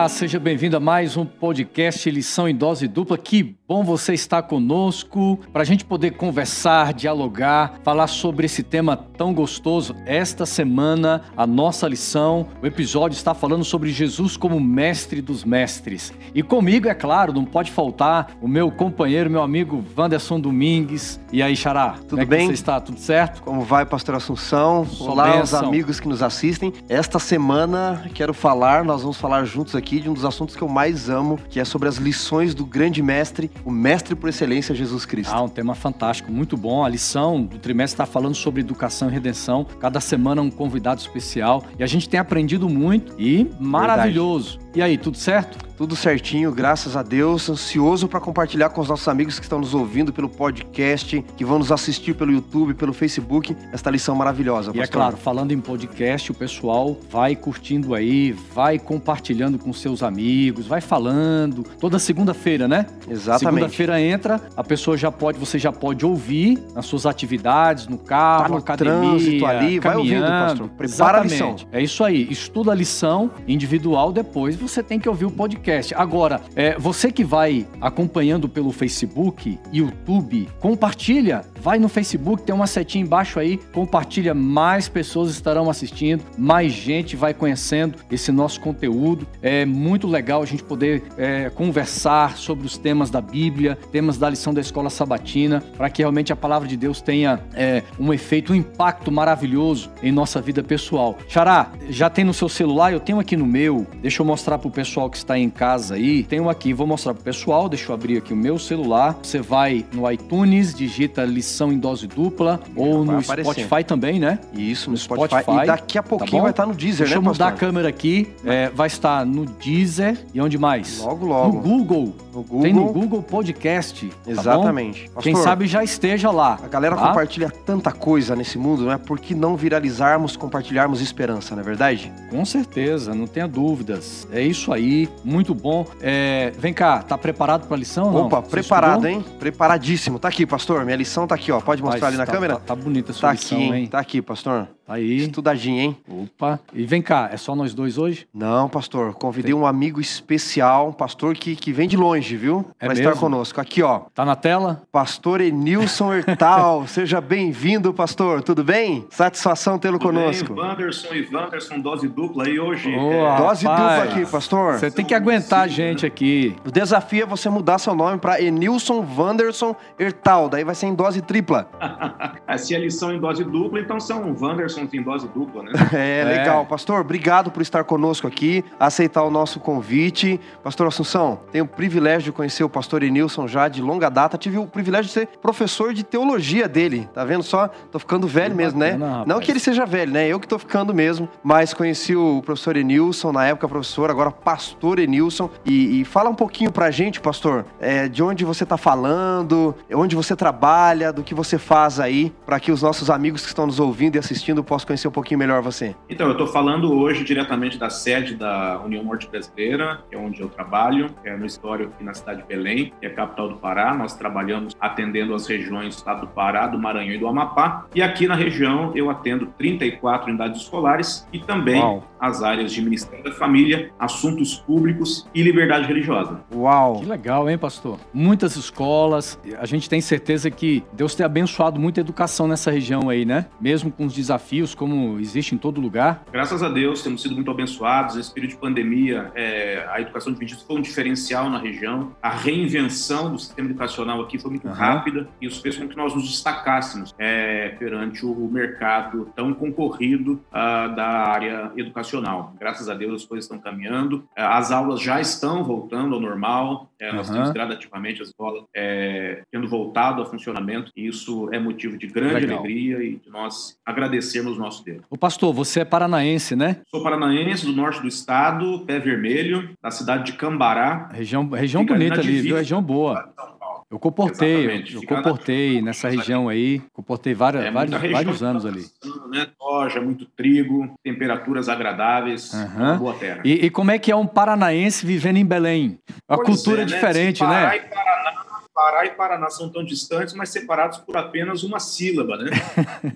Olá, seja bem-vindo a mais um podcast Lição em Dose Dupla. Que bom você estar conosco para a gente poder conversar, dialogar, falar sobre esse tema tão gostoso. Esta semana, a nossa lição, o episódio está falando sobre Jesus como mestre dos mestres. E comigo, é claro, não pode faltar o meu companheiro, meu amigo Wanderson Domingues. E aí, Xará? Tudo bem? Como você está? Tudo certo? Como vai, pastor Assunção? Olá, os amigos que nos assistem. Esta semana, quero falar, nós vamos falar juntos aqui de um dos assuntos que eu mais amo, que é sobre as lições do grande mestre, o mestre por excelência, Jesus Cristo. Ah, um tema fantástico, muito bom. A lição do trimestre está falando sobre educação e redenção. Cada semana um convidado especial e a gente tem aprendido muito e maravilhoso. Verdade. E aí, tudo certo? Tudo certinho, graças a Deus. Ansioso para compartilhar com os nossos amigos que estão nos ouvindo pelo podcast, que vão nos assistir pelo YouTube, pelo Facebook, esta lição maravilhosa. E pastor, é claro, falando em podcast, o pessoal vai curtindo aí, vai compartilhando com seus amigos, vai falando. Toda segunda-feira, né? Exatamente. Segunda-feira entra, a pessoa já pode, você já pode ouvir nas suas atividades, no carro, tá no academia, trânsito ali, vai ouvindo, pastor. Prepara a lição. É isso aí, estuda a lição individual, depois você tem que ouvir o podcast. Agora, você que vai acompanhando pelo Facebook, YouTube, compartilha. Vai no Facebook, tem uma setinha embaixo aí, compartilha. Mais pessoas estarão assistindo, mais gente vai conhecendo esse nosso conteúdo. É muito legal a gente poder conversar sobre os temas da Bíblia, temas da lição da Escola Sabatina, para que realmente a Palavra de Deus tenha um efeito, um impacto maravilhoso em nossa vida pessoal. Xará, já tem no seu celular? Eu tenho aqui no meu. Deixa eu mostrar para o pessoal que está em casa aí, tenho aqui, vou mostrar pro pessoal, deixa eu abrir aqui o meu celular. Você vai no iTunes, digita Lição em Dose Dupla, ou no Spotify também, né? Isso, no Spotify. E daqui a pouquinho vai estar no Deezer, né, pastor? Deixa eu mudar a câmera aqui, vai estar no Deezer e onde mais? Logo, logo. No Google. Tem no Google Podcast. Exatamente. Tá bom? Pastor, quem sabe já esteja lá. A galera compartilha tanta coisa nesse mundo, né? Por que não viralizarmos, compartilharmos esperança, não é verdade? Com certeza, não tenha dúvidas. É isso aí, muito bom. Vem cá, tá preparado pra lição ou não? Opa, preparado, hein? Preparadíssimo. Tá aqui, pastor. Minha lição tá aqui, ó. Pode mostrar ali na câmera? Tá bonita a sua lição, aqui, hein? Tá aqui, pastor. Aí. Estudadinha, hein? Opa. E vem cá, é só nós dois hoje? Não, pastor. Convidei um amigo especial, um pastor que vem de longe, viu? Pra estar conosco. Aqui, ó. Tá na tela? Pastor Enilson Hertel. Seja bem-vindo, pastor. Tudo bem? Satisfação tê-lo conosco. Wanderson e Wanderson, dose dupla aí hoje. Dose dupla aqui, pastor. Você tem que aguentar a gente aqui. O desafio é você mudar seu nome pra Enilson Wanderson Hertel. Daí vai ser em dose tripla. Se é lição em dose dupla, então são Wanderson em dose dupla, né? Legal. Pastor, obrigado por estar conosco aqui, aceitar o nosso convite. Pastor Assunção, tenho o privilégio de conhecer o pastor Enilson já de longa data. Tive o privilégio de ser professor de teologia dele. Tá vendo só? Tô ficando velho mesmo, né? Rapaz. Não que ele seja velho, né? Eu que tô ficando mesmo. Mas conheci o professor Enilson, na época professor, agora pastor Enilson. E fala um pouquinho pra gente, pastor, de onde você tá falando, onde você trabalha, do que você faz aí, para que os nossos amigos que estão nos ouvindo e assistindo posso conhecer um pouquinho melhor você. Então, eu estou falando hoje diretamente da sede da União Norte Brasileira, que é onde eu trabalho, que é no escritório aqui na cidade de Belém, que é a capital do Pará. Nós trabalhamos atendendo as regiões do estado do Pará, do Maranhão e do Amapá. E aqui na região eu atendo 34 unidades escolares e também as áreas de Ministério da Família, Assuntos Públicos e Liberdade Religiosa. Uau! Que legal, hein, pastor? Muitas escolas. A gente tem certeza que Deus tem abençoado muita educação nessa região aí, né? Mesmo com os desafios como existe em todo lugar. Graças a Deus, temos sido muito abençoados. Esse período de pandemia, a educação dividida foi um diferencial na região. A reinvenção do sistema educacional aqui foi muito rápida e isso fez com que nós nos destacássemos perante o mercado tão concorrido da área educacional. Graças a Deus, as coisas estão caminhando. As aulas já estão voltando ao normal. Nós temos gradativamente as escolas tendo voltado ao funcionamento. E isso é motivo de grande alegria e de nós agradecermos nosso tempo. Ô pastor, você é paranaense, né? Sou paranaense, do norte do estado, pé vermelho, da cidade de Cambará. Região bonita ali, viu? Região boa. Eu comportei nessa região aí, comportei vários anos ali. Né? Soja, muito trigo, temperaturas agradáveis, boa terra. E como é que é um paranaense vivendo em Belém? A cultura é diferente, né? Pará e Paraná. Pará e Paraná são tão distantes, mas separados por apenas uma sílaba, né?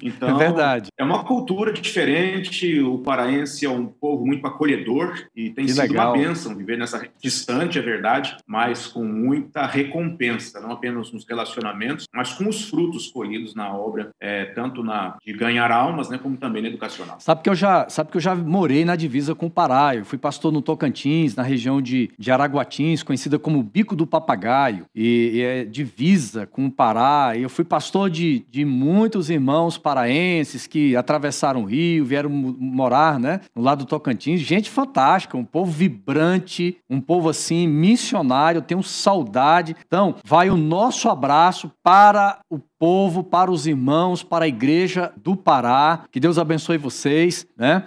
Então, é verdade. É uma cultura diferente, o paraense é um povo muito acolhedor e tem sido uma bênção viver nessa distante, é verdade, mas com muita recompensa, não apenas nos relacionamentos, mas com os frutos colhidos na obra, tanto na de ganhar almas, né, como também na educacional. Sabe que eu já morei na divisa com o Pará, eu fui pastor no Tocantins, na região de Araguatins, conhecida como Bico do Papagaio, e é divisa com o Pará, e eu fui pastor de muitos irmãos paraenses que atravessaram o rio, vieram morar, né, no lado do Tocantins, gente fantástica, um povo vibrante, um povo assim, missionário, eu tenho saudade. Então, vai o nosso abraço para o povo, para os irmãos, para a igreja do Pará. Que Deus abençoe vocês, né?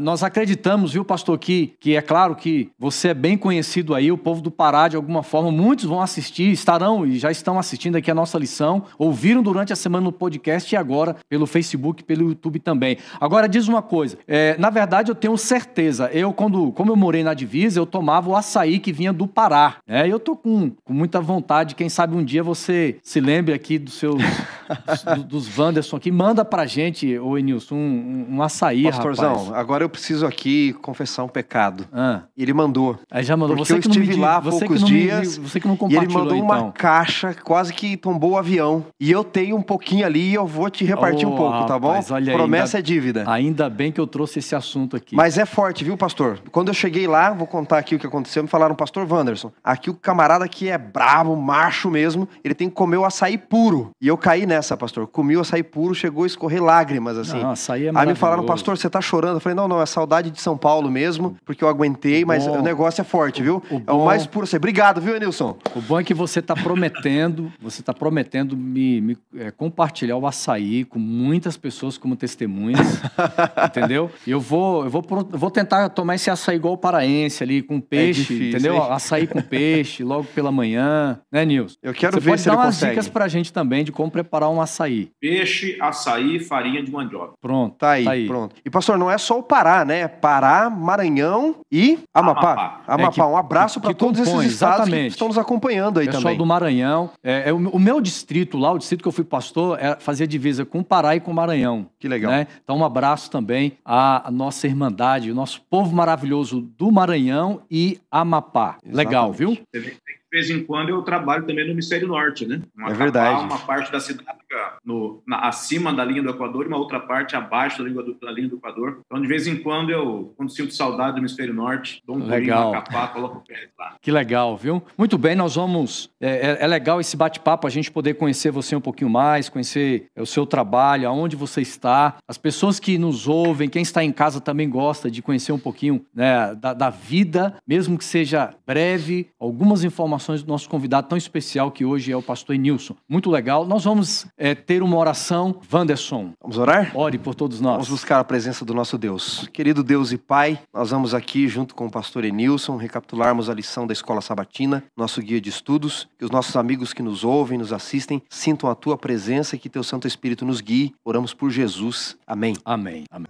Nós acreditamos, viu, pastor, que é claro que você é bem conhecido aí, o povo do Pará, de alguma forma, muitos vão assistir, estarão e já estão assistindo aqui a nossa lição, ouviram durante a semana no podcast e agora pelo Facebook, pelo YouTube também. Agora, diz uma coisa, na verdade, eu tenho certeza, como eu morei na divisa, eu tomava o açaí que vinha do Pará, né? Eu tô com muita vontade, quem sabe um dia você se lembre aqui do seu... dos Wanderson aqui, manda pra gente, ô Enilson, um açaí, pastorzão, rapaz. Agora eu preciso aqui confessar um pecado. Ele mandou. Aí já mandou. Porque você eu estive lá há poucos dias, você que não compartilhou, e ele mandou então uma caixa, quase que tombou o avião. E eu tenho um pouquinho ali e eu vou te repartir um pouco, tá bom? Olha, promessa é dívida. Ainda bem que eu trouxe esse assunto aqui. Mas é forte, viu, pastor? Quando eu cheguei lá, vou contar aqui o que aconteceu, me falaram, pastor Wanderson, aqui o camarada que é bravo, macho mesmo, ele tem que comer o açaí puro. E eu caí nessa, pastor. Comi o açaí puro, chegou a escorrer lágrimas, assim. Não, açaí é maravilhoso. Aí me falaram, pastor, você tá chorando? Eu falei, não, é saudade de São Paulo mesmo, porque eu aguentei, mas o negócio é forte, viu? É o mais puro. Obrigado, viu, Enilson? O bom é que você tá prometendo, me compartilhar o açaí com muitas pessoas como testemunhas, entendeu? E eu vou tentar tomar esse açaí igual o paraense ali, com peixe, difícil, entendeu? Hein? Açaí com peixe, logo pela manhã, né, Nilson? Eu quero ver se ele consegue. Você pode dar umas dicas pra gente também de como preparar um açaí. Peixe, açaí, farinha de mandioca. Pronto, tá aí. Pronto. E, pastor, não é só o Pará, né? Pará, Maranhão e Amapá. Um abraço para todos esses estados que estão nos acompanhando aí também. Pessoal do Maranhão. O meu distrito lá, o distrito que eu fui pastor, fazia divisa com o Pará e com o Maranhão. Que legal. Né? Então, um abraço também à nossa irmandade, o nosso povo maravilhoso do Maranhão e Amapá. Exatamente. Legal, viu? De vez em quando eu trabalho também no Hemisfério Norte, né? É verdade. Uma parte da cidade acima da linha do Equador e uma outra parte abaixo da linha do Equador. Então, de vez em quando, quando sinto saudade do Hemisfério Norte, dou um pulinho na Capá, coloco o pé lá. Que legal, viu? Muito bem, nós vamos... É legal esse bate-papo, a gente poder conhecer você um pouquinho mais, conhecer o seu trabalho, aonde você está. As pessoas que nos ouvem, quem está em casa também gosta de conhecer um pouquinho, né, da vida, mesmo que seja breve, algumas informações do nosso convidado tão especial que hoje é o pastor Enilson. Muito legal. Nós vamos ter uma oração, Wanderson. Vamos orar? Ore por todos nós. Vamos buscar a presença do nosso Deus. Querido Deus e Pai, nós vamos aqui junto com o pastor Enilson recapitularmos a lição da Escola Sabatina, nosso guia de estudos, que os nossos amigos que nos ouvem, nos assistem, sintam a tua presença e que teu Santo Espírito nos guie. Oramos por Jesus. Amém. Amém. Amém.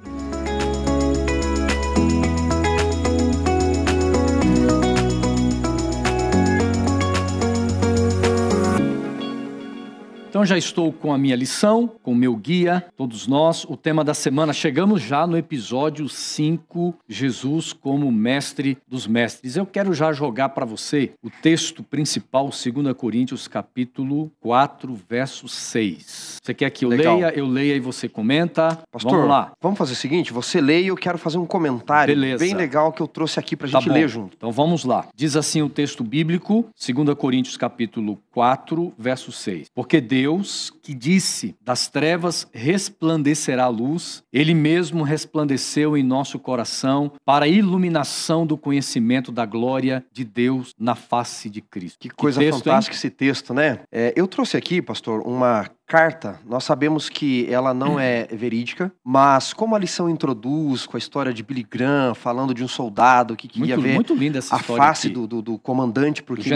Então já estou com a minha lição, com o meu guia, todos nós, o tema da semana. Chegamos já no episódio 5, Jesus como mestre dos mestres. Eu quero já jogar para você o texto principal, 2 Coríntios capítulo 4, verso 6. Você quer que eu leia? Eu leia e você comenta. Pastor, vamos lá. Vamos fazer o seguinte, você lê e eu quero fazer um comentário bem legal que eu trouxe aqui para a gente ler junto. Então vamos lá. Diz assim o texto bíblico, 2 Coríntios capítulo 4, verso 6. Porque Deus, que disse, das trevas resplandecerá a luz, Ele mesmo resplandeceu em nosso coração para a iluminação do conhecimento da glória de Deus na face de Cristo. Que coisa fantástica esse texto, né? Eu trouxe aqui, pastor, uma carta, nós sabemos que ela não é verídica, mas como a lição introduz com a história de Billy Graham, falando de um soldado que queria muito, ver muito linda essa a face do comandante, porque do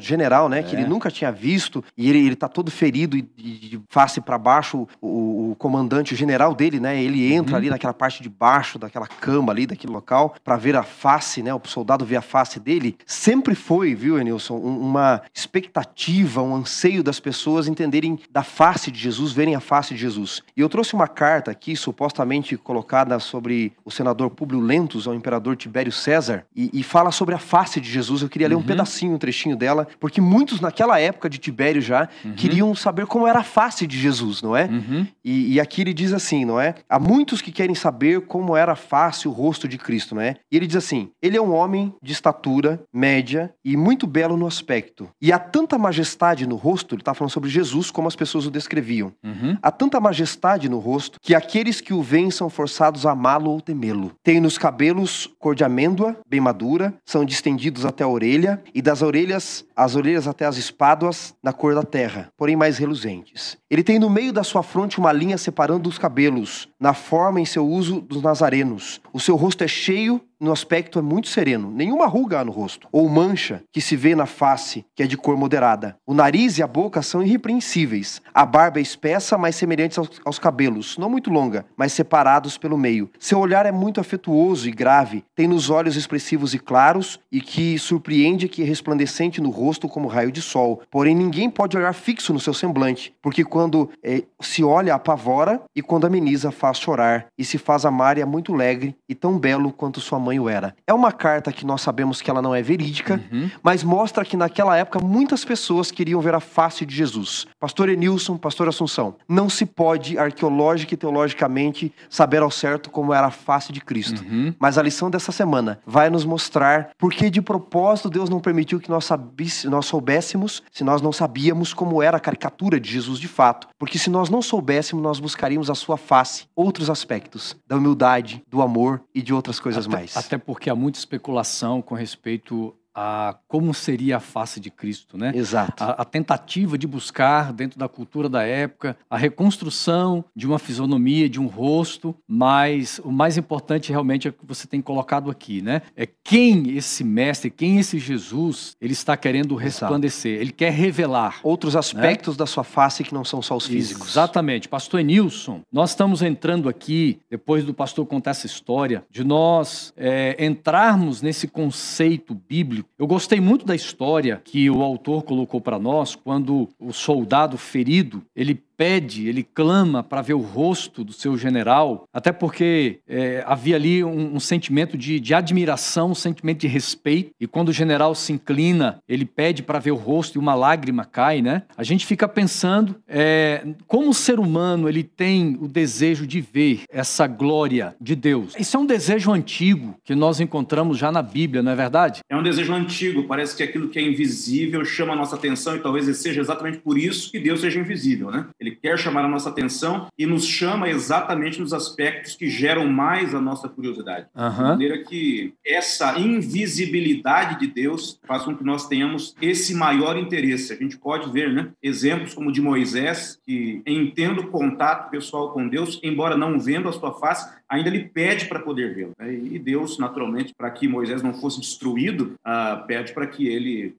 general, né? É. Que ele nunca tinha visto, e ele tá todo ferido e de face para baixo, o comandante, o general dele, né? Ele entra ali naquela parte de baixo, daquela cama ali, daquele local, para ver a face, né? O soldado vê a face dele. Sempre foi, viu, Enilson, uma expectativa, um anseio das pessoas entenderem da face de Jesus, verem a face de Jesus. E eu trouxe uma carta aqui, supostamente colocada sobre o senador Públio Lentos ao imperador Tibério César, e fala sobre a face de Jesus. Eu queria ler um pedacinho, um trechinho dela, porque muitos naquela época de Tibério já queriam saber como era a face de Jesus, não é? E aqui ele diz assim, não é? Há muitos que querem saber como era a face, o rosto de Cristo, não é? E ele diz assim: ele é um homem de estatura média e muito belo no aspecto. E há tanta majestade no rosto, ele tá falando sobre Jesus, como as pessoas o descreviam. Há tanta majestade no rosto que aqueles que o veem são forçados a amá-lo ou temê-lo. Tem nos cabelos cor de amêndoa, bem madura, são distendidos até a orelha, e das orelhas, as orelhas até as espáduas, na cor da terra, porém mais reluzentes. Ele tem no meio da sua fronte uma linha separando os cabelos, na forma em seu uso dos nazarenos. O seu rosto é cheio, no aspecto é muito sereno, nenhuma ruga há no rosto, ou mancha que se vê na face, que é de cor moderada. O nariz e a boca são irrepreensíveis. A barba é espessa, mas semelhante aos cabelos, não muito longa, mas separados pelo meio. Seu olhar é muito afetuoso e grave, tem nos olhos expressivos e claros, e que surpreende que é resplandecente no rosto como raio de sol. Porém, ninguém pode olhar fixo no seu semblante, porque quando se olha, apavora, e quando ameniza, faz chorar, e se faz amar, e é muito alegre, e tão belo quanto sua mãe era. É uma carta que nós sabemos que ela não é verídica, mas mostra que naquela época muitas pessoas queriam ver a face de Jesus. Pastor Enilson, pastor Assunção, não se pode arqueológica e teologicamente saber ao certo como era a face de Cristo. Mas a lição dessa semana vai nos mostrar porque de propósito Deus não permitiu que nós soubéssemos, se nós não sabíamos como era a caricatura de Jesus de fato. Porque se nós não soubéssemos, nós buscaríamos a sua face, outros aspectos da humildade, do amor e de outras coisas mais. Até porque há muita especulação com respeito a como seria a face de Cristo, né? Exato. A tentativa de buscar, dentro da cultura da época, a reconstrução de uma fisionomia, de um rosto, mas o mais importante realmente é o que você tem colocado aqui, né? É quem esse mestre, quem esse Jesus, ele está querendo resplandecer, ele quer revelar. Outros aspectos, né, da sua face que não são só os físicos. Exatamente. Pastor Enilson, nós estamos entrando aqui, depois do pastor contar essa história, de nós entrarmos nesse conceito bíblico. Eu gostei muito da história que o autor colocou para nós, quando o soldado ferido, ele clama para ver o rosto do seu general, até porque havia ali um sentimento de admiração, um sentimento de respeito, e quando o general se inclina, ele pede para ver o rosto e uma lágrima cai, né? A gente fica pensando como o ser humano ele tem o desejo de ver essa glória de Deus. Isso é um desejo antigo que nós encontramos já na Bíblia, não é verdade? É um desejo antigo, parece que aquilo que é invisível chama a nossa atenção, e talvez seja exatamente por isso que Deus seja invisível, né? Ele quer chamar a nossa atenção e nos chama exatamente nos aspectos que geram mais a nossa curiosidade. De maneira que essa invisibilidade de Deus faz com que nós tenhamos esse maior interesse. A gente pode ver, né, exemplos como o de Moisés, que entendo o contato pessoal com Deus, embora não vendo a sua face, ainda ele pede para poder vê-lo. E Deus, naturalmente, para que Moisés não fosse destruído, pede para que ele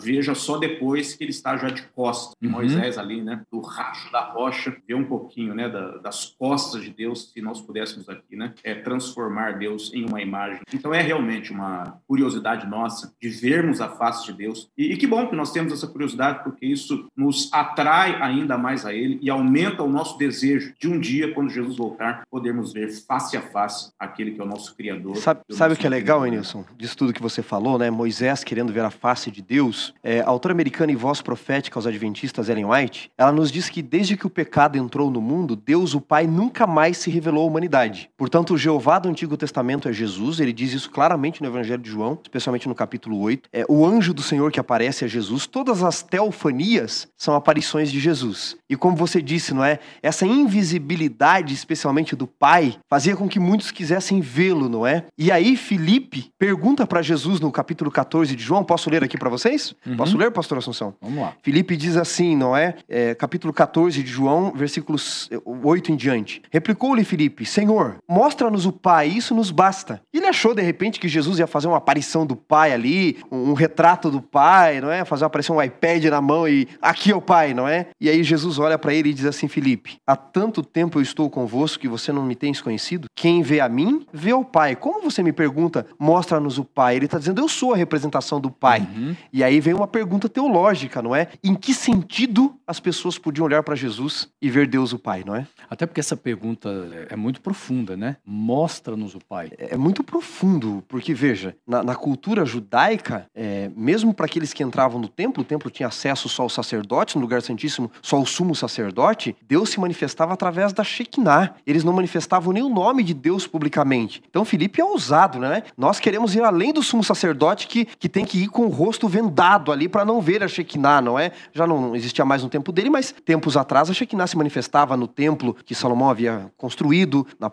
veja só depois que ele está já de costas. Moisés ali, né, do racho da rocha, vê um pouquinho, né, das costas de Deus, se nós pudéssemos aqui, né, transformar Deus em uma imagem. Então é realmente uma curiosidade nossa de vermos a face de Deus. E que bom que nós temos essa curiosidade, porque isso nos atrai ainda mais a ele e aumenta o nosso desejo de um dia, quando Jesus voltar, podermos ver face a face aquele que é o nosso Criador. Sabe o que é legal, Enilson? Disso tudo que você falou, né? Moisés querendo ver a face de Deus. A autora americana e voz profética aos adventistas, Ellen White, ela nos diz que desde que o pecado entrou no mundo, Deus, o Pai, nunca mais se revelou à humanidade. Portanto, o Jeová do Antigo Testamento é Jesus. Ele diz isso claramente no Evangelho de João, especialmente no capítulo 8. O anjo do Senhor que aparece é Jesus. Todas as teofanias são aparições de Jesus. E como você disse, não é? Essa invisibilidade, especialmente do Pai, fazia com que muitos quisessem vê-lo, não é? E aí Filipe pergunta para Jesus no capítulo 14 de João. Posso ler aqui para vocês? Posso ler, pastor Assunção? Vamos lá. Filipe diz assim, não é? Capítulo 14. 14 de João, versículos 8 em diante. Replicou-lhe Filipe: Senhor, mostra-nos o Pai, isso nos basta. Ele achou, de repente, que Jesus ia fazer uma aparição do Pai ali, um retrato do Pai, não é? Fazer aparecer um iPad na mão e aqui é o Pai, não é? E aí Jesus olha para ele e diz assim: Filipe, há tanto tempo eu estou convosco que você não me tens conhecido? Quem vê a mim, vê o Pai. Como você me pergunta, mostra-nos o Pai? Ele está dizendo: eu sou a representação do Pai. Uhum. E aí vem uma pergunta teológica, não é? Em que sentido as pessoas podiam olhar para Jesus e ver Deus o Pai, não é? Até porque essa pergunta é muito profunda, né? Mostra-nos o Pai. É muito profundo, porque veja, na cultura judaica, mesmo para aqueles que entravam no templo, o templo tinha acesso só ao sacerdote, no lugar santíssimo, só ao sumo sacerdote, Deus se manifestava através da Shekinah. Eles não manifestavam nem o nome de Deus publicamente. Então Filipe é ousado, né? Nós queremos ir além do sumo sacerdote que tem que ir com o rosto vendado ali para não ver a Shekinah, não é? Já não existia mais no tempo dele, mas tempos atrás a Shekinah se manifestava no templo que Salomão havia construído, no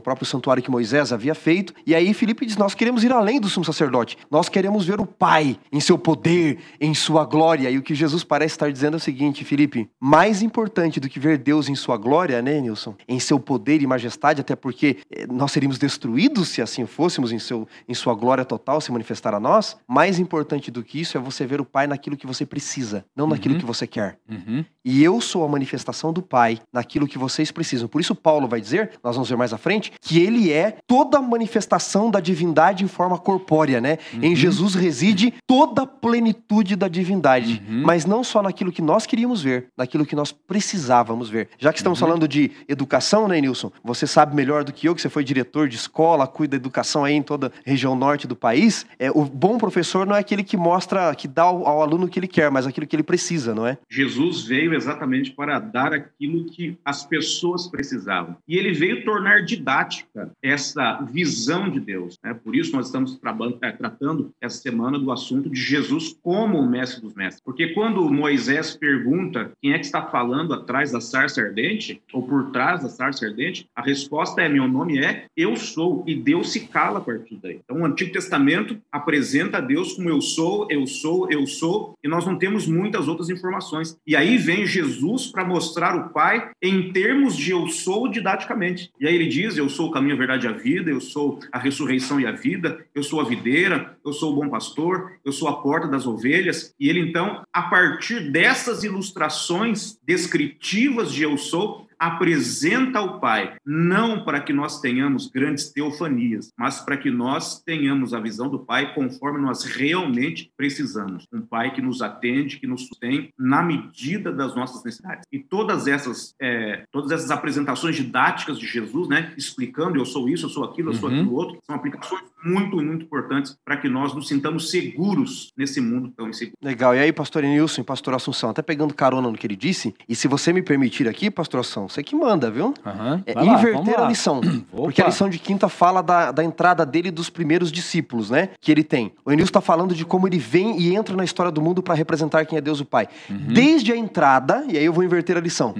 próprio santuário que Moisés havia feito. E aí Filipe diz: nós queremos ir além do sumo sacerdote, nós queremos ver o Pai em seu poder, em sua glória. E o que Jesus parece estar dizendo é o seguinte: Filipe, mais importante do que ver Deus em sua glória, né, Nilson? Em seu poder e majestade, até porque nós seríamos destruídos se assim fôssemos, em sua glória total se manifestar a nós. Mais importante do que isso é você ver o Pai naquilo que você precisa, não naquilo que você quer. E eu sou a manifestação do Pai naquilo que vocês precisam. Por isso Paulo vai dizer, nós vamos ver mais à frente, que ele é toda a manifestação da divindade em forma corpórea, né? Em Jesus reside toda a plenitude da divindade, mas não só naquilo que nós queríamos ver, naquilo que nós precisávamos ver. Já que estamos falando de educação, né, Nilson? Você sabe melhor do que eu, que você foi diretor de escola, cuida da educação aí em toda a região norte do país. O bom professor não é aquele que mostra, que dá ao aluno o que ele quer, mas aquilo que ele precisa, não é? Jesus veio exatamente para dar aquilo que as pessoas precisavam. E ele veio tornar didática essa visão de Deus, né? Por isso nós estamos tratando essa semana do assunto de Jesus como o mestre dos mestres. Porque quando Moisés pergunta quem é que está falando atrás da sarça ardente, ou por trás da sarça ardente, a resposta é: meu nome é eu sou, e Deus se cala a partir daí. Então o Antigo Testamento apresenta a Deus como eu sou, eu sou, eu sou, e nós não temos muitas outras informações. E aí vem Jesus para mostrar o Pai em termos de eu sou didaticamente. E aí ele diz: eu sou o caminho, a verdade e a vida, eu sou a ressurreição e a vida, eu sou a videira, eu sou o bom pastor, eu sou a porta das ovelhas. E ele então, a partir dessas ilustrações descritivas de eu sou, apresenta ao Pai, não para que nós tenhamos grandes teofanias, mas para que nós tenhamos a visão do Pai conforme nós realmente precisamos. Um Pai que nos atende, que nos sustém na medida das nossas necessidades. E todas essas apresentações didáticas de Jesus, né, explicando eu sou isso, eu sou aquilo, eu sou aquilo outro, são aplicações muito, muito importantes para que nós nos sintamos seguros nesse mundo tão inseguro. Legal. E aí, pastor Enilson, pastor Assunção, até pegando carona no que ele disse, e se você me permitir aqui, pastor Assunção, você que manda, viu? Inverter a lição. Porque a lição de quinta fala da entrada dele e dos primeiros discípulos, né? Que ele tem. O Enilson está falando de como ele vem e entra na história do mundo para representar quem é Deus o Pai. Desde a entrada, e aí eu vou inverter a lição.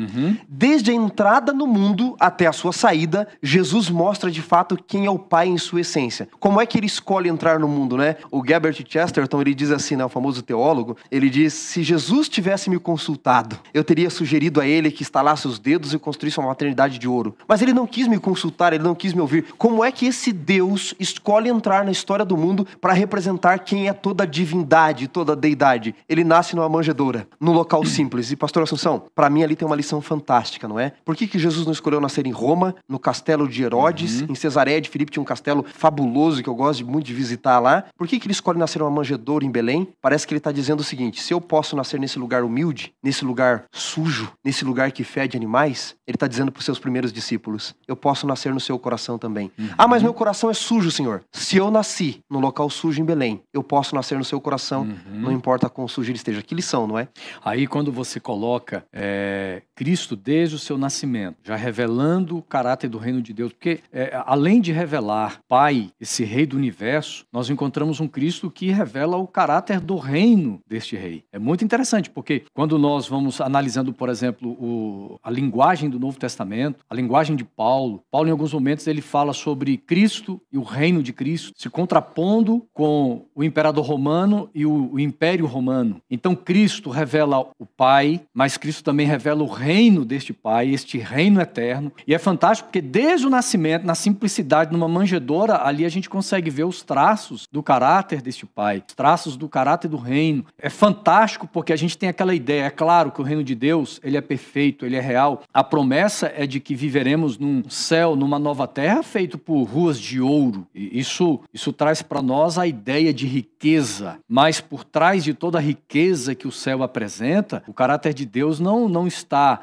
Desde a entrada no mundo até a sua saída, Jesus mostra de fato quem é o Pai em sua essência. Como é que ele escolhe entrar no mundo, né? O Gilbert Chesterton, ele diz assim, né, o famoso teólogo, ele diz: se Jesus tivesse me consultado, eu teria sugerido a ele que estalasse os dedos e construísse uma maternidade de ouro. Mas ele não quis me consultar, ele não quis me ouvir. Como é que esse Deus escolhe entrar na história do mundo para representar quem é toda a divindade, toda a deidade? Ele nasce numa manjedoura, num local simples. E, pastor Assunção, para mim ali tem uma lição fantástica, não é? Por que Jesus não escolheu nascer em Roma, no castelo de Herodes? Em Cesareia de Filipe tinha um castelo fabuloso que eu gosto muito de visitar lá. Por que ele escolhe nascer numa manjedoura em Belém? Parece que ele está dizendo o seguinte: se eu posso nascer nesse lugar humilde, nesse lugar sujo, nesse lugar que fede animais, ele está dizendo para os seus primeiros discípulos: eu posso nascer no seu coração também. Ah, mas meu coração é sujo, Senhor. Se eu nasci no local sujo em Belém, eu posso nascer no seu coração, não importa quão sujo ele esteja. Que lição, não é? Aí quando você coloca Cristo desde o seu nascimento, já revelando o caráter do reino de Deus, porque além de revelar Pai, esse rei do universo, nós encontramos um Cristo que revela o caráter do reino deste rei. É muito interessante, porque quando nós vamos analisando, por exemplo, a linguagem linguagem do Novo Testamento, a linguagem de Paulo. Paulo, em alguns momentos, ele fala sobre Cristo e o reino de Cristo, se contrapondo com o imperador romano e o império romano. Então, Cristo revela o Pai, mas Cristo também revela o reino deste Pai, este reino eterno. E é fantástico porque desde o nascimento, na simplicidade, numa manjedoura, ali a gente consegue ver os traços do caráter deste Pai, os traços do caráter do reino. É fantástico porque a gente tem aquela ideia, é claro que o reino de Deus, ele é perfeito, ele é real. A promessa é de que viveremos num céu, numa nova terra, feito por ruas de ouro. E isso traz para nós a ideia de riqueza, mas por trás de toda a riqueza que o céu apresenta, o caráter de Deus não está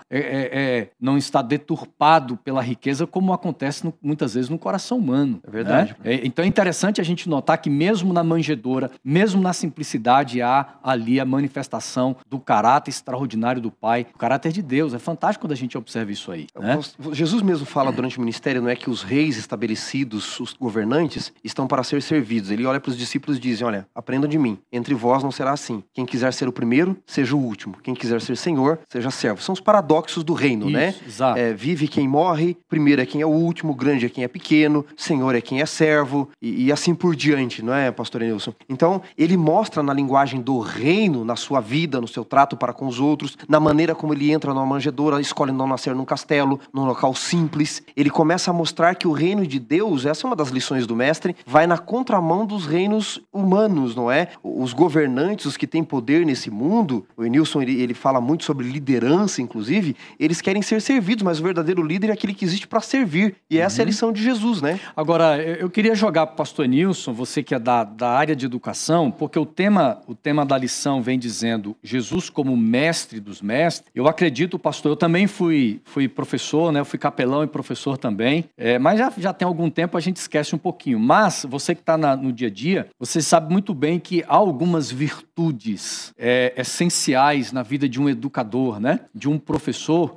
deturpado pela riqueza como acontece muitas vezes no coração humano. É verdade. Né? Então é interessante a gente notar que mesmo na manjedoura, mesmo na simplicidade, há ali a manifestação do caráter extraordinário do Pai, o caráter de Deus. É fantástico quando a gente observa isso aí. Né? Jesus mesmo fala durante o ministério, não é que os reis estabelecidos, os governantes, estão para ser servidos. Ele olha para os discípulos e diz, olha, aprendam de mim, entre vós não será assim. Quem quiser ser o primeiro, seja o último. Quem quiser ser senhor, seja servo. São os paradoxos do reino, isso, né? Exato. Vive quem morre, primeiro é quem é o último, grande é quem é pequeno, senhor é quem é servo, e assim por diante, não é, pastor Enilson? Então, ele mostra na linguagem do reino, na sua vida, no seu trato para com os outros, na maneira como ele entra numa manjedoura, escolhe não nascer num castelo, num local simples. Ele começa a mostrar que o reino de Deus, essa é uma das lições do mestre, vai na contramão dos reinos humanos, não é? Os governantes, os que têm poder nesse mundo, o Enilson, ele fala muito sobre liderança, inclusive, eles querem ser servidos, mas o verdadeiro líder é aquele que existe para servir. E essa é a lição de Jesus, né? Agora, eu queria jogar para o pastor Enilson, você que é da área de educação, porque o tema da lição vem dizendo Jesus como mestre dos mestres. Eu acredito, pastor, eu também fui professor, né? Eu fui capelão e professor também, mas já tem algum tempo, a gente esquece um pouquinho. Mas você que está no dia a dia, você sabe muito bem que há algumas virtudes essenciais na vida de um educador, né? De um professor,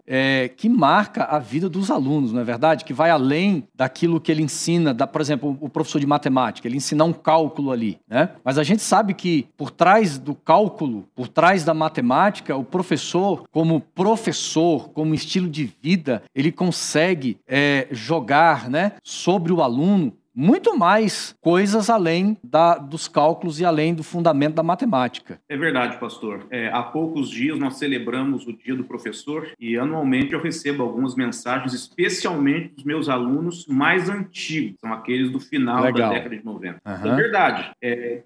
que marca a vida dos alunos, não é verdade? Que vai além daquilo que ele ensina, por exemplo, o professor de matemática, ele ensina um cálculo ali, né? Mas a gente sabe que por trás do cálculo, por trás da matemática, o professor, como professor, como estilo de vida, ele consegue jogar, né, sobre o aluno muito mais coisas além dos cálculos e além do fundamento da matemática. É verdade, pastor. Há poucos dias nós celebramos o Dia do Professor e anualmente eu recebo algumas mensagens, especialmente dos meus alunos mais antigos, são aqueles do final da década de 90. Uhum. É verdade.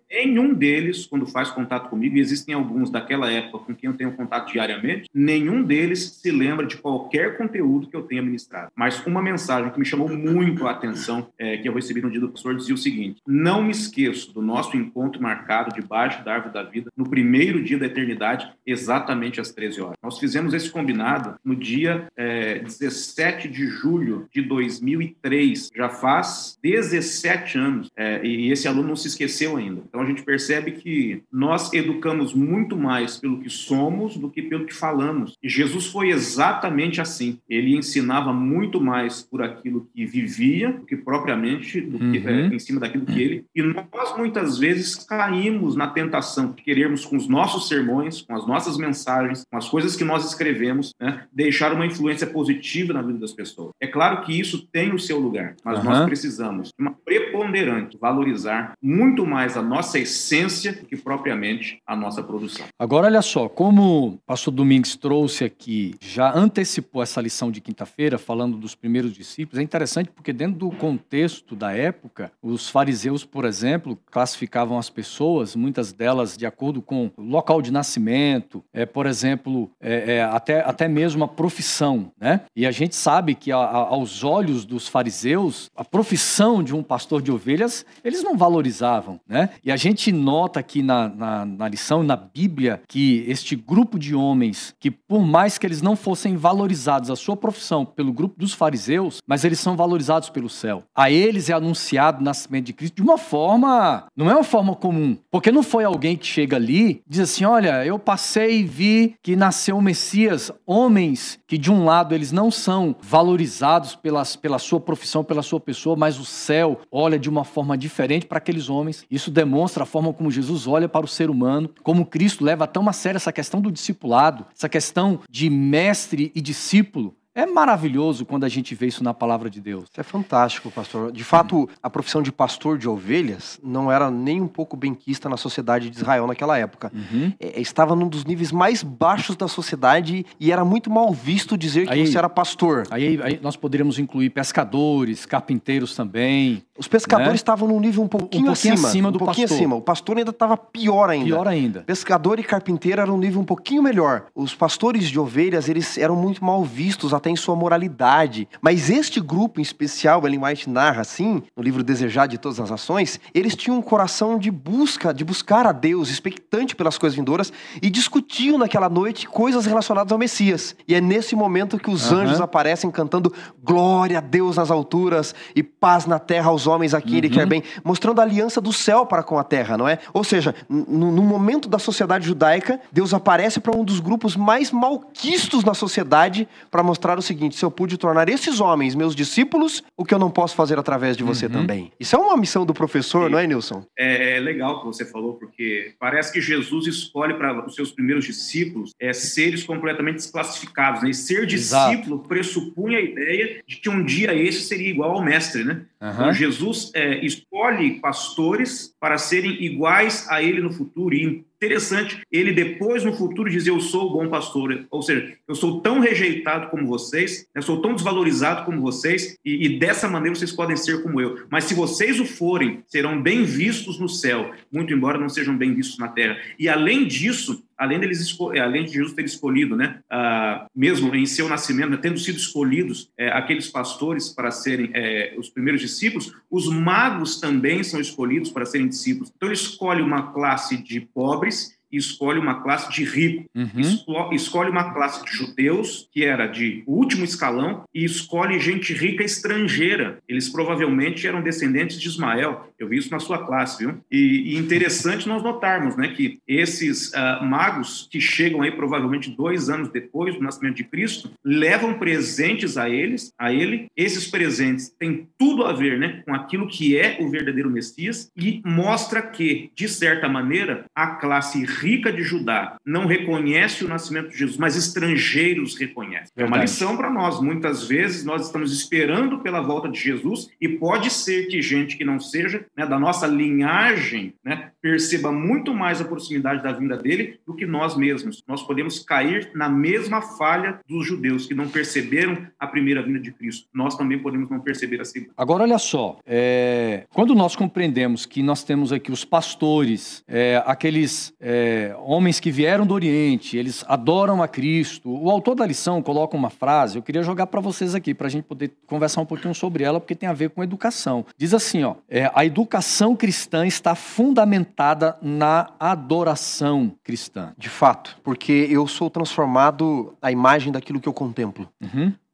Nenhum deles, quando faz contato comigo, e existem alguns daquela época com quem eu tenho contato diariamente, nenhum deles se lembra de qualquer conteúdo que eu tenha ministrado. Mas uma mensagem que me chamou muito a atenção, que eu recebi no Dia do Professor, dizia o seguinte: não me esqueço do nosso encontro marcado debaixo da árvore da vida, no primeiro dia da eternidade, exatamente às 13 horas. Nós fizemos esse combinado no dia 17 de julho de 2003, já faz 17 anos, e esse aluno não se esqueceu ainda. Então a gente percebe que nós educamos muito mais pelo que somos do que pelo que falamos. E Jesus foi exatamente assim. Ele ensinava muito mais por aquilo que vivia do que propriamente em cima daquilo que ele... E nós, muitas vezes, caímos na tentação de querermos, com os nossos sermões, com as nossas mensagens, com as coisas que nós escrevemos, né, deixar uma influência positiva na vida das pessoas. É claro que isso tem o seu lugar, mas nós precisamos, de uma preponderante, valorizar muito mais a nossa essência do que propriamente a nossa produção. Agora, olha só, como o pastor Domingues trouxe aqui, já antecipou essa lição de quinta-feira, falando dos primeiros discípulos, é interessante porque dentro do contexto da época, os fariseus, por exemplo, classificavam as pessoas, muitas delas de acordo com o local de nascimento, por exemplo, até mesmo a profissão, né? E a gente sabe que aos olhos dos fariseus, a profissão de um pastor de ovelhas, eles não valorizavam, né? E a gente nota aqui na lição, na Bíblia, que este grupo de homens, que por mais que eles não fossem valorizados a sua profissão pelo grupo dos fariseus, mas eles são valorizados pelo céu. A eles é anunciado o nascimento de Cristo de uma forma, não é uma forma comum, porque não foi alguém que chega ali e diz assim, olha, eu passei e vi que nasceu o Messias. Homens que de um lado eles não são valorizados pela sua profissão, pela sua pessoa, mas o céu olha de uma forma diferente para aqueles homens. Isso demonstra a forma como Jesus olha para o ser humano, como Cristo leva tão a sério essa questão do discipulado, essa questão de mestre e discípulo. É maravilhoso quando a gente vê isso na palavra de Deus. É fantástico, pastor. De fato, a profissão de pastor de ovelhas não era nem um pouco benquista na sociedade de Israel naquela época. Estava num dos níveis mais baixos da sociedade e era muito mal visto dizer que você era pastor. Aí nós poderíamos incluir pescadores, carpinteiros também. Os pescadores estavam num nível um pouquinho acima do pastor. O pastor ainda estava pior ainda. Pescador e carpinteiro eram um nível um pouquinho melhor. Os pastores de ovelhas, eles eram muito mal vistos, até em sua moralidade. Mas este grupo em especial, Ellen White narra assim, no livro Desejar de Todas as Nações, eles tinham um coração de busca, de buscar a Deus, expectante pelas coisas vindouras, e discutiam naquela noite coisas relacionadas ao Messias. E é nesse momento que os anjos aparecem cantando glória a Deus nas alturas e paz na terra aos homens a quem Ele quer bem, mostrando a aliança do céu para com a terra, não é? Ou seja, no momento da sociedade judaica, Deus aparece para um dos grupos mais malquistos na sociedade para mostrar o seguinte: se eu pude tornar esses homens meus discípulos, o que eu não posso fazer através de você também. Isso é uma missão do professor, não é, Nilson? É legal o que você falou, porque parece que Jesus escolhe para os seus primeiros discípulos seres completamente desclassificados, né? E ser discípulo pressupunha a ideia de que um dia esse seria igual ao mestre, né? Então Jesus escolhe pastores para serem iguais a ele no futuro. E interessante, ele depois no futuro diz: eu sou o bom pastor, ou seja, eu sou tão rejeitado como vocês, eu sou tão desvalorizado como vocês, e dessa maneira vocês podem ser como eu, mas se vocês o forem, serão bem vistos no céu, muito embora não sejam bem vistos na terra. E além disso, além de Jesus ter escolhido, né, mesmo em seu nascimento, tendo sido escolhidos aqueles pastores para serem os primeiros discípulos, os magos também são escolhidos para serem discípulos. Então ele escolhe uma classe de pobres, escolhe uma classe de ricos, escolhe uma classe de judeus, que era de último escalão, e escolhe gente rica estrangeira. Eles provavelmente eram descendentes de Ismael. Eu vi isso na sua classe, viu? E interessante nós notarmos, né, que esses magos, que chegam aí provavelmente 2 anos depois do nascimento de Cristo, levam presentes a ele. Esses presentes têm tudo a ver, né, com aquilo que é o verdadeiro Messias, e mostra que, de certa maneira, a classe rica de Judá não reconhece o nascimento de Jesus, mas estrangeiros reconhecem. Verdade. É uma lição para nós. Muitas vezes nós estamos esperando pela volta de Jesus, e pode ser que gente que não seja, né, da nossa linhagem, né, perceba muito mais a proximidade da vinda dele do que nós mesmos. Nós podemos cair na mesma falha dos judeus que não perceberam a primeira vinda de Cristo. Nós também podemos não perceber a segunda. Agora, olha só, quando nós compreendemos que nós temos aqui os pastores, homens que vieram do Oriente, eles adoram a Cristo. O autor da lição coloca uma frase, eu queria jogar para vocês aqui, para a gente poder conversar um pouquinho sobre ela, porque tem a ver com educação. Diz assim, a educação cristã está fundamentada na adoração cristã. De fato, porque eu sou transformado à imagem daquilo que eu contemplo.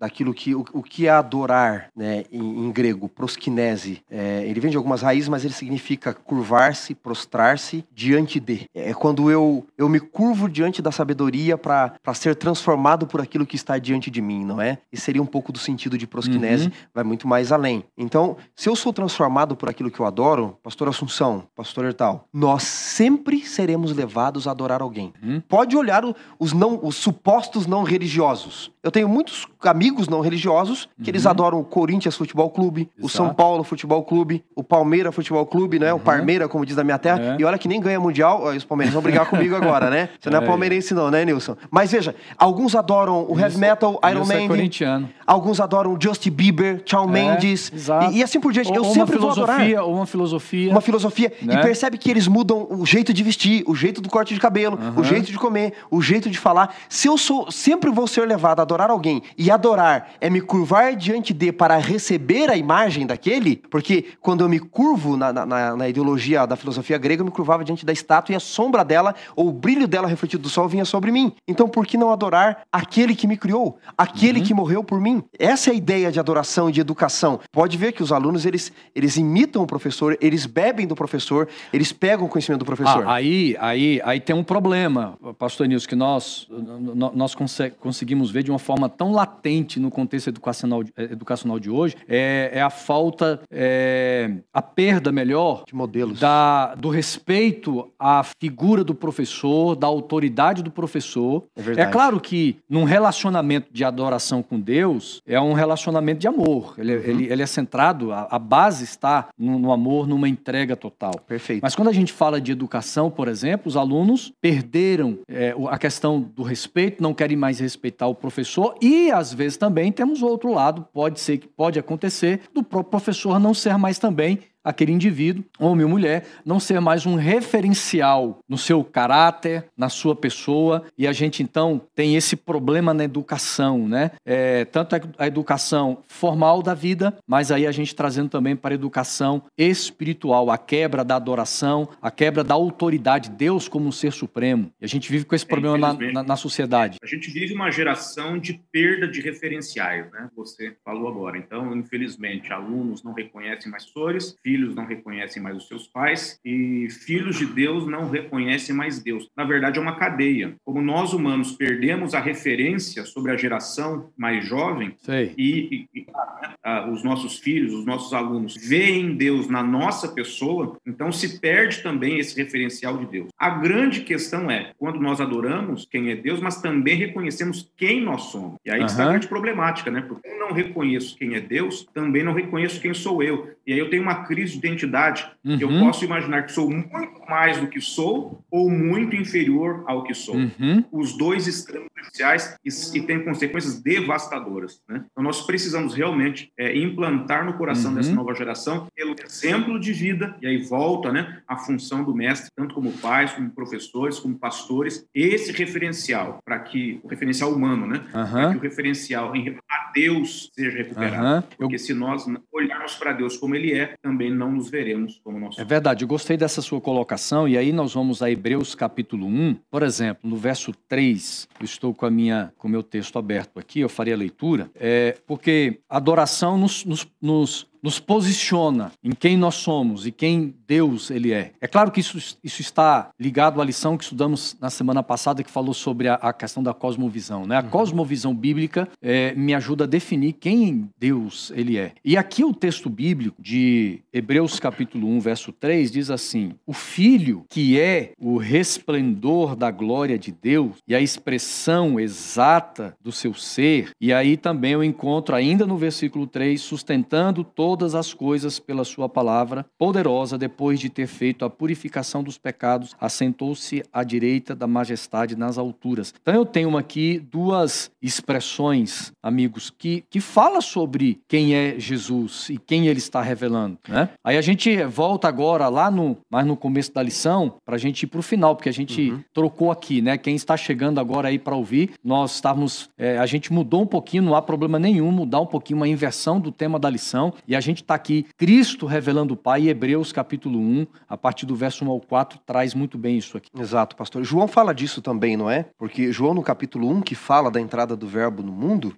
Daquilo que, o que é adorar, né, em grego, proskinese. Ele vem de algumas raízes, mas ele significa curvar-se, prostrar-se diante de. É quando eu me curvo diante da sabedoria para ser transformado por aquilo que está diante de mim, não é? E seria um pouco do sentido de proskinese, vai muito mais além. Então, se eu sou transformado por aquilo que eu adoro, pastor Assunção, pastor Hertel, nós sempre seremos levados a adorar alguém. Pode olhar os supostos não religiosos. Eu tenho muitos amigos não religiosos, que eles adoram o Corinthians Futebol Clube, o São Paulo Futebol Clube, o Palmeiras Futebol Clube, né? O Parmeira, como diz na minha terra. E olha que nem ganha Mundial, os palmeirenses vão brigar comigo agora, né? Você não é palmeirense não, né, Nilson? Mas veja, alguns adoram o heavy metal, Iron Man, alguns adoram o Justin Bieber, Shawn Mendes, e assim por diante. Eu sempre vou adorar. Uma filosofia. Né? E percebe que eles mudam o jeito de vestir, o jeito do corte de cabelo, o jeito de comer, o jeito de falar. Se eu sou, sempre vou ser levado a adorar alguém, e adorar é me curvar diante de para receber a imagem daquele, porque quando eu me curvo na ideologia da filosofia grega, eu me curvava diante da estátua e a sombra dela, ou o brilho dela refletido do sol, vinha sobre mim. Então, por que não adorar aquele que me criou? Aquele que morreu por mim? Essa é a ideia de adoração e de educação. Pode ver que os alunos, eles imitam o professor, eles bebem do professor, eles pegam o conhecimento do professor. Aí tem um problema, pastor Nilson, que nós conseguimos ver de uma forma tão latente no contexto educacional de hoje é a falta, a perda, melhor, de modelos, do respeito à figura do professor, da autoridade do professor. É claro que num relacionamento de adoração com Deus, é um relacionamento de amor. Ele é centrado, a base está no amor, numa entrega total. Perfeito. Mas quando a gente fala de educação, por exemplo, os alunos perderam a questão do respeito, não querem mais respeitar o professor, e às vezes também temos o outro lado, pode acontecer, do próprio professor não ser mais também aquele indivíduo, homem ou mulher, não ser mais um referencial no seu caráter, na sua pessoa. E a gente, então, tem esse problema na educação, né? Tanto a educação formal da vida, mas aí a gente trazendo também para a educação espiritual, a quebra da adoração, a quebra da autoridade, Deus como um ser supremo. E a gente vive com esse problema na sociedade. A gente vive uma geração de perda de referenciais, né? Você falou agora. Então, infelizmente, alunos não reconhecem mais sores, filhos não reconhecem mais os seus pais e filhos de Deus não reconhecem mais Deus. Na verdade, é uma cadeia. Como nós humanos perdemos a referência sobre a geração mais jovem, e os nossos filhos, os nossos alunos veem Deus na nossa pessoa, então se perde também esse referencial de Deus. A grande questão é, quando nós adoramos quem é Deus, mas também reconhecemos quem nós somos. E aí está a grande problemática, né? Porque eu não reconheço quem é Deus, também não reconheço quem sou eu. E aí eu tenho uma crise de identidade. Eu posso imaginar que sou muito mais do que sou ou muito inferior ao que sou. Os dois extremos sociais e tem consequências devastadoras, né? Então nós precisamos realmente implantar no coração dessa nova geração pelo exemplo de vida, e aí volta, né, a função do mestre, tanto como pais, como professores, como pastores, esse referencial, para que o referencial humano, né, para que o referencial a Deus seja recuperado. Porque se nós olharmos para Deus como ele é, também não nos veremos como nós somos. É verdade, eu gostei dessa sua colocação, e aí nós vamos a Hebreus capítulo 1, por exemplo, no verso 3, eu estou com o meu texto aberto aqui, eu farei a leitura, porque a adoração nos posiciona em quem nós somos e quem Deus ele é. É claro que isso está ligado à lição que estudamos na semana passada, que falou sobre a questão da cosmovisão, né? A cosmovisão bíblica me ajuda a definir quem Deus ele é. E aqui o texto bíblico de Hebreus capítulo 1, verso 3, diz assim: o Filho, que é o resplendor da glória de Deus e a expressão exata do seu ser. E aí também eu encontro ainda no versículo 3, sustentando todas as coisas pela sua palavra poderosa, depois de ter feito a purificação dos pecados, assentou-se à direita da majestade nas alturas. Então eu tenho aqui duas expressões, amigos, que fala sobre quem é Jesus e quem ele está revelando, né? Aí a gente volta agora mais no começo da lição, para a gente ir para o final, porque a gente trocou aqui, né? Quem está chegando agora aí para ouvir, a gente mudou um pouquinho, não há problema nenhum mudar um pouquinho a inversão do tema da lição. E a gente está aqui, Cristo revelando o Pai, Hebreus capítulo 1, a partir do verso 1 ao 4, traz muito bem isso aqui. Exato, pastor. João fala disso também, não é? Porque João, no capítulo 1, que fala da entrada do verbo no mundo,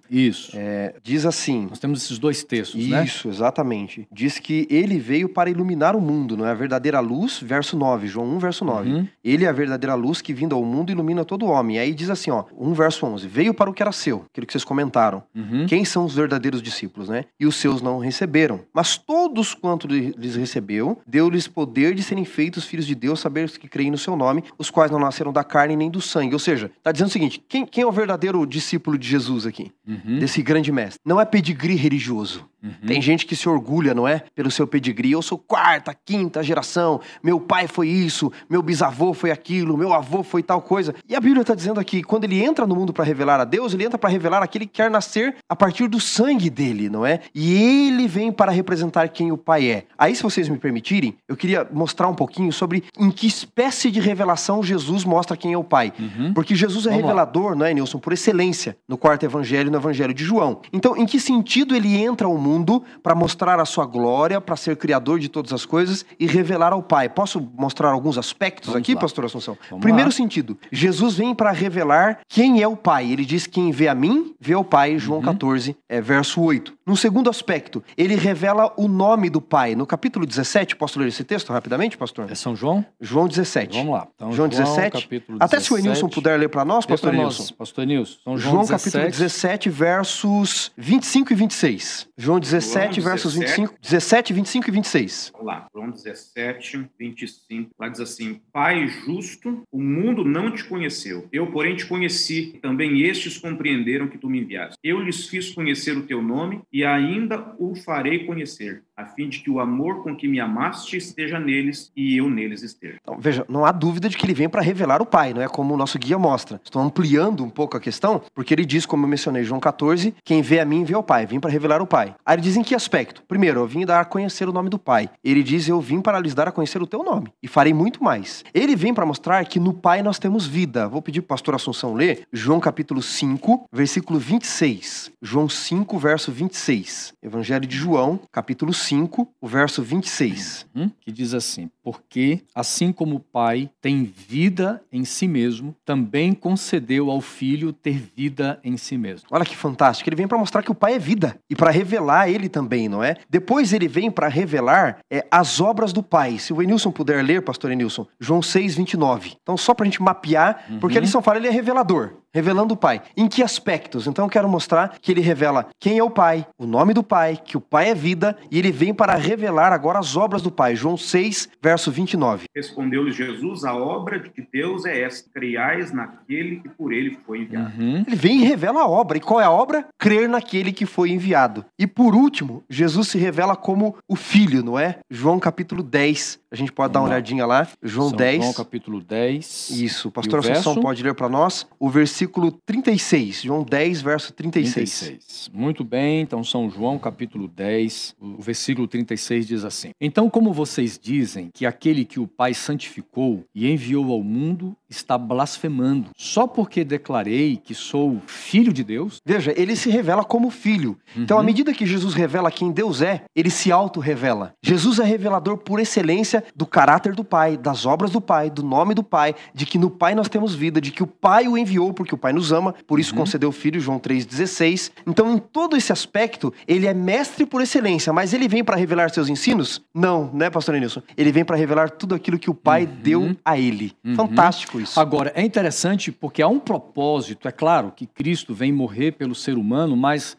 diz assim... Nós temos esses dois textos, né? Isso, exatamente. Diz que ele veio para iluminar o mundo, não é? A verdadeira luz, verso 9, João 1, verso 9. Ele é a verdadeira luz que, vindo ao mundo, ilumina todo homem. E aí diz assim, ó, 1, verso 11, veio para o que era seu, aquilo que vocês comentaram. Quem são os verdadeiros discípulos, né? E os seus não receberam. Mas todos quanto lhes recebeu, deu-lhes poder de serem feitos filhos de Deus, saber os que creem no seu nome, os quais não nasceram da carne nem do sangue. Ou seja, está dizendo o seguinte, quem é o verdadeiro discípulo de Jesus aqui? Desse grande mestre. Não é pedigree religioso. Tem gente que se orgulha, não é? Pelo seu pedigree. Eu sou quarta, quinta geração. Meu pai foi isso. Meu bisavô foi aquilo. Meu avô foi tal coisa. E a Bíblia está dizendo aqui, quando ele entra no mundo para revelar a Deus, ele entra para revelar aquele que quer nascer a partir do sangue dele, não é? E ele vem para representar quem o Pai é. Aí, se vocês me permitirem, eu queria mostrar um pouquinho sobre em que espécie de revelação Jesus mostra quem é o Pai. Porque Jesus é revelador, não é, Nilson? Por excelência, no quarto evangelho, no evangelho de João. Então, em que sentido ele entra ao mundo mundo para mostrar a sua glória, para ser criador de todas as coisas e revelar ao Pai. Posso mostrar alguns aspectos aqui, pastor Assunção? Primeiro sentido, Jesus vem para revelar quem é o Pai. Ele diz: quem vê a mim, vê o Pai, João 14, verso 8. No segundo aspecto, ele revela o nome do Pai. No capítulo 17, posso ler esse texto rapidamente, pastor? É São João? João 17. Vamos lá. Então, João 17. Capítulo 17. Até se o Enilson puder ler para nós, pastor Enilson. Pastor Enilson. Então, João 17. Capítulo 17, versos 25 e 26. João 17, versos 25 e 26. Vamos lá. João 17, 25. Lá diz assim: Pai justo, o mundo não te conheceu. Eu, porém, te conheci. Também estes compreenderam que tu me enviaste. Eu lhes fiz conhecer o teu nome e ainda o farei conhecer, a fim de que o amor com que me amaste esteja neles e eu neles esteja. Então, veja, não há dúvida de que ele vem para revelar o Pai, não é como o nosso guia mostra. Estou ampliando um pouco a questão, porque ele diz, como eu mencionei, João 14, quem vê a mim vê o Pai, vim para revelar o Pai. Aí ele diz em que aspecto? Primeiro, eu vim dar a conhecer o nome do Pai. Ele diz: eu vim para lhes dar a conhecer o teu nome e farei muito mais. Ele vem para mostrar que no Pai nós temos vida. Vou pedir para o pastor Assunção ler João capítulo 5, versículo 26. João 5, verso 26. Evangelho de João, capítulo 5, o verso 26. Que diz assim: porque, assim como o Pai tem vida em si mesmo, também concedeu ao Filho ter vida em si mesmo. Olha que fantástico. Ele vem para mostrar que o Pai é vida e para revelar ele também, não é? Depois ele vem para revelar as obras do Pai. Se o Enilson puder ler, pastor Enilson, João 6, 29. Então, só para a gente mapear, porque a lição fala, ele é revelador. Revelando o Pai. Em que aspectos? Então eu quero mostrar que ele revela quem é o Pai, o nome do Pai, que o Pai é vida, e ele vem para revelar agora as obras do Pai. João 6, verso 29. Respondeu-lhe Jesus: a obra de Deus é esta, creiais naquele que por ele foi enviado. Ele vem e revela a obra. E qual é a obra? Crer naquele que foi enviado. E por último, Jesus se revela como o Filho, não é? João capítulo 10. A gente pode dar uma olhadinha lá. João 10. João capítulo 10. Isso. Pastor Assunção pode ler para nós o versículo 36, João 10, verso 36. Muito bem, então São João, capítulo 10, o versículo 36 diz assim: Então, como vocês dizem que aquele que o Pai santificou e enviou ao mundo está blasfemando, só porque declarei que sou filho de Deus? Veja, ele se revela como filho. Então, à medida que Jesus revela quem Deus é, ele se auto-revela. Jesus é revelador por excelência do caráter do Pai, das obras do Pai, do nome do Pai, de que no Pai nós temos vida, de que o Pai o enviou porque o Pai nos ama, por isso concedeu o Filho, João 3,16. Então, em todo esse aspecto, ele é mestre por excelência, mas ele vem para revelar seus ensinos? Não, né, pastor Enilson? Ele vem para revelar tudo aquilo que o Pai deu a ele. Fantástico isso. Agora, é interessante porque há um propósito, é claro, que Cristo vem morrer pelo ser humano, mas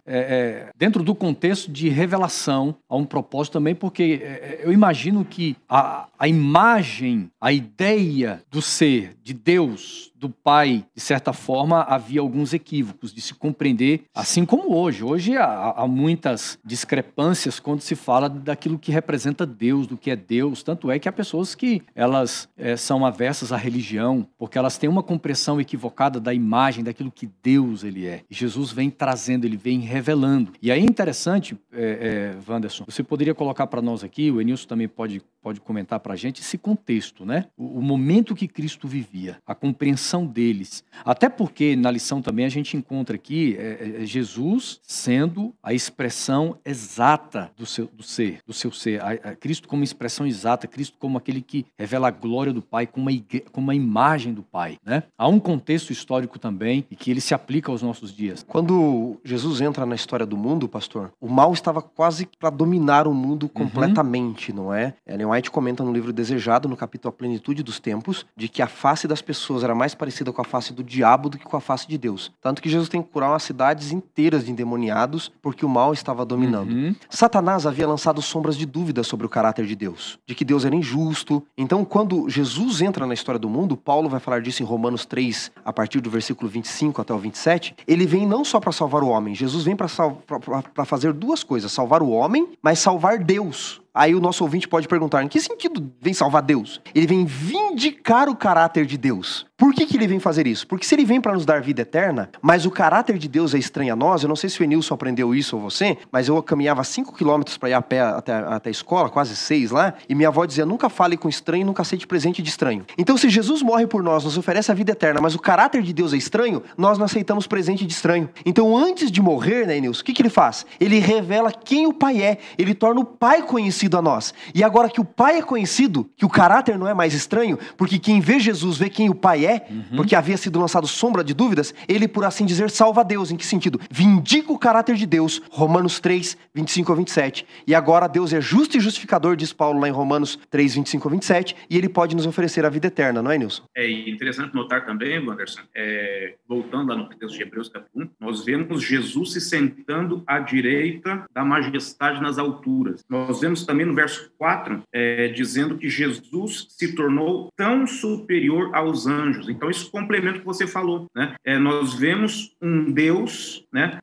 dentro do contexto de revelação, há um propósito também, porque eu imagino que a imagem, a ideia do ser, de Deus, do Pai, de certa forma, havia alguns equívocos de se compreender, assim como hoje. Hoje há muitas discrepâncias quando se fala daquilo que representa Deus, do que é Deus. Tanto é que há pessoas que elas são aversas à religião, porque elas têm uma compreensão equivocada da imagem, daquilo que Deus ele é. E Jesus vem trazendo, ele vem revelando. E aí é interessante, Wanderson, você poderia colocar para nós aqui, o Enilson também pode comentar para a gente esse contexto, né? O momento que Cristo vivia, a compreensão deles. Até porque na lição também a gente encontra aqui Jesus sendo a expressão exata do seu ser. Cristo como expressão exata, Cristo como aquele que revela a glória do Pai, como a imagem do Pai, né? Há um contexto histórico também e que ele se aplica aos nossos dias. Quando Jesus entra na história do mundo, pastor, o mal estava quase para dominar o mundo completamente, não é? Ellen White comenta no livro Desejado, no capítulo A Plenitude dos Tempos, de que a face das pessoas era mais parecida com a face do diabo do que com a face de Deus. Tanto que Jesus tem que curar umas cidades inteiras de endemoniados porque o mal estava dominando. Satanás havia lançado sombras de dúvida sobre o caráter de Deus, de que Deus era injusto. Então, quando Jesus entra na história do mundo, Paulo vai falar disso em Romanos 3, a partir do versículo 25 até o 27, ele vem não só para salvar o homem. Jesus vem para fazer duas coisas: salvar o homem, mas salvar Deus. Aí o nosso ouvinte pode perguntar, em que sentido vem salvar Deus? Ele vem vindicar o caráter de Deus. Por que que ele vem fazer isso? Porque se ele vem para nos dar vida eterna, mas o caráter de Deus é estranho a nós, eu não sei se o Enilson aprendeu isso ou você, mas eu caminhava 5 km para ir a pé até a escola, quase 6 lá, e minha avó dizia, nunca fale com estranho, nunca aceite presente de estranho. Então se Jesus morre por nós, nos oferece a vida eterna, mas o caráter de Deus é estranho, nós não aceitamos presente de estranho. Então antes de morrer, né, Enilson, o que que ele faz? Ele revela quem o Pai é, ele torna o Pai conhecido a nós. E agora que o Pai é conhecido, que o caráter não é mais estranho, porque quem vê Jesus vê quem o Pai é, porque havia sido lançado sombra de dúvidas, ele, por assim dizer, salva a Deus. Em que sentido? Vindica o caráter de Deus, Romanos 3, 25 a 27. E agora Deus é justo e justificador, diz Paulo lá em Romanos 3, 25 a 27, e ele pode nos oferecer a vida eterna, não é, Nilson? É interessante notar também, Wanderson, voltando lá no texto de Hebreus capítulo 1, nós vemos Jesus se sentando à direita da majestade nas alturas. Nós vemos também no verso 4, dizendo que Jesus se tornou tão superior aos anjos. Então, isso complementa o que você falou, né? Nós vemos um Deus, né,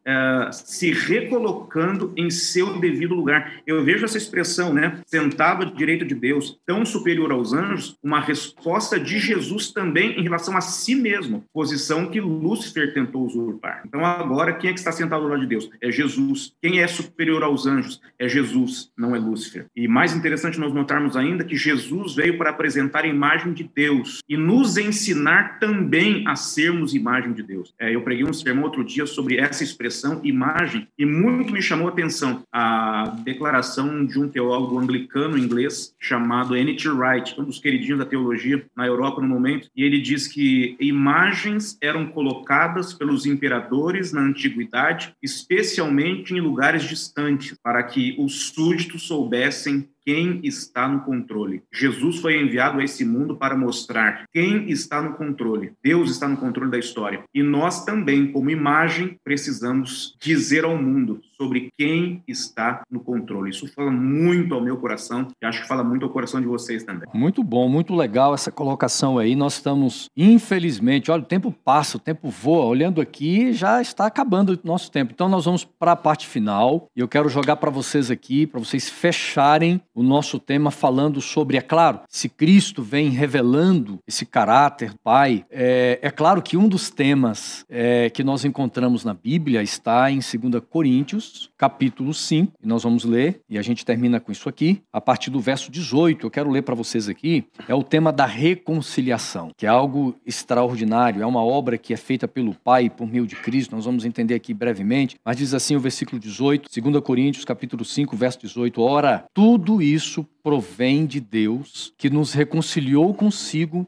se recolocando em seu devido lugar. Eu vejo essa expressão, né, sentado à direita de Deus, tão superior aos anjos, uma resposta de Jesus também em relação a si mesmo, posição que Lúcifer tentou usurpar. Então, agora, quem é que está sentado ao lado de Deus? É Jesus. Quem é superior aos anjos? É Jesus, não é Lúcifer. E mais interessante nós notarmos ainda que Jesus veio para apresentar a imagem de Deus e nos ensinar também a sermos imagem de Deus. Eu preguei um sermão outro dia sobre essa expressão, imagem, e muito me chamou a atenção a declaração de um teólogo anglicano inglês chamado N.T. Wright, um dos queridinhos da teologia na Europa no momento, e ele diz que imagens eram colocadas pelos imperadores na antiguidade, especialmente em lugares distantes, para que os súditos soubessem quem está no controle. Jesus foi enviado a esse mundo para mostrar quem está no controle. Deus está no controle da história. E nós também, como imagem, precisamos dizer ao mundo sobre quem está no controle. Isso fala muito ao meu coração e acho que fala muito ao coração de vocês também. Muito bom, muito legal essa colocação aí. Nós estamos, infelizmente, olha, o tempo passa, o tempo voa. Olhando aqui, já está acabando o nosso tempo. Então, nós vamos para a parte final e eu quero jogar para vocês aqui, para vocês fecharem o nosso tema falando sobre, é claro, se Cristo vem revelando esse caráter do Pai. É claro que um dos temas que nós encontramos na Bíblia está em 2 Coríntios, capítulo 5, e nós vamos ler, e a gente termina com isso aqui, a partir do verso 18, eu quero ler para vocês aqui, é o tema da reconciliação, que é algo extraordinário, é uma obra que é feita pelo Pai por meio de Cristo, nós vamos entender aqui brevemente, mas diz assim o versículo 18, 2 Coríntios, capítulo 5, verso 18, ora, tudo isso provém de Deus, que nos reconciliou consigo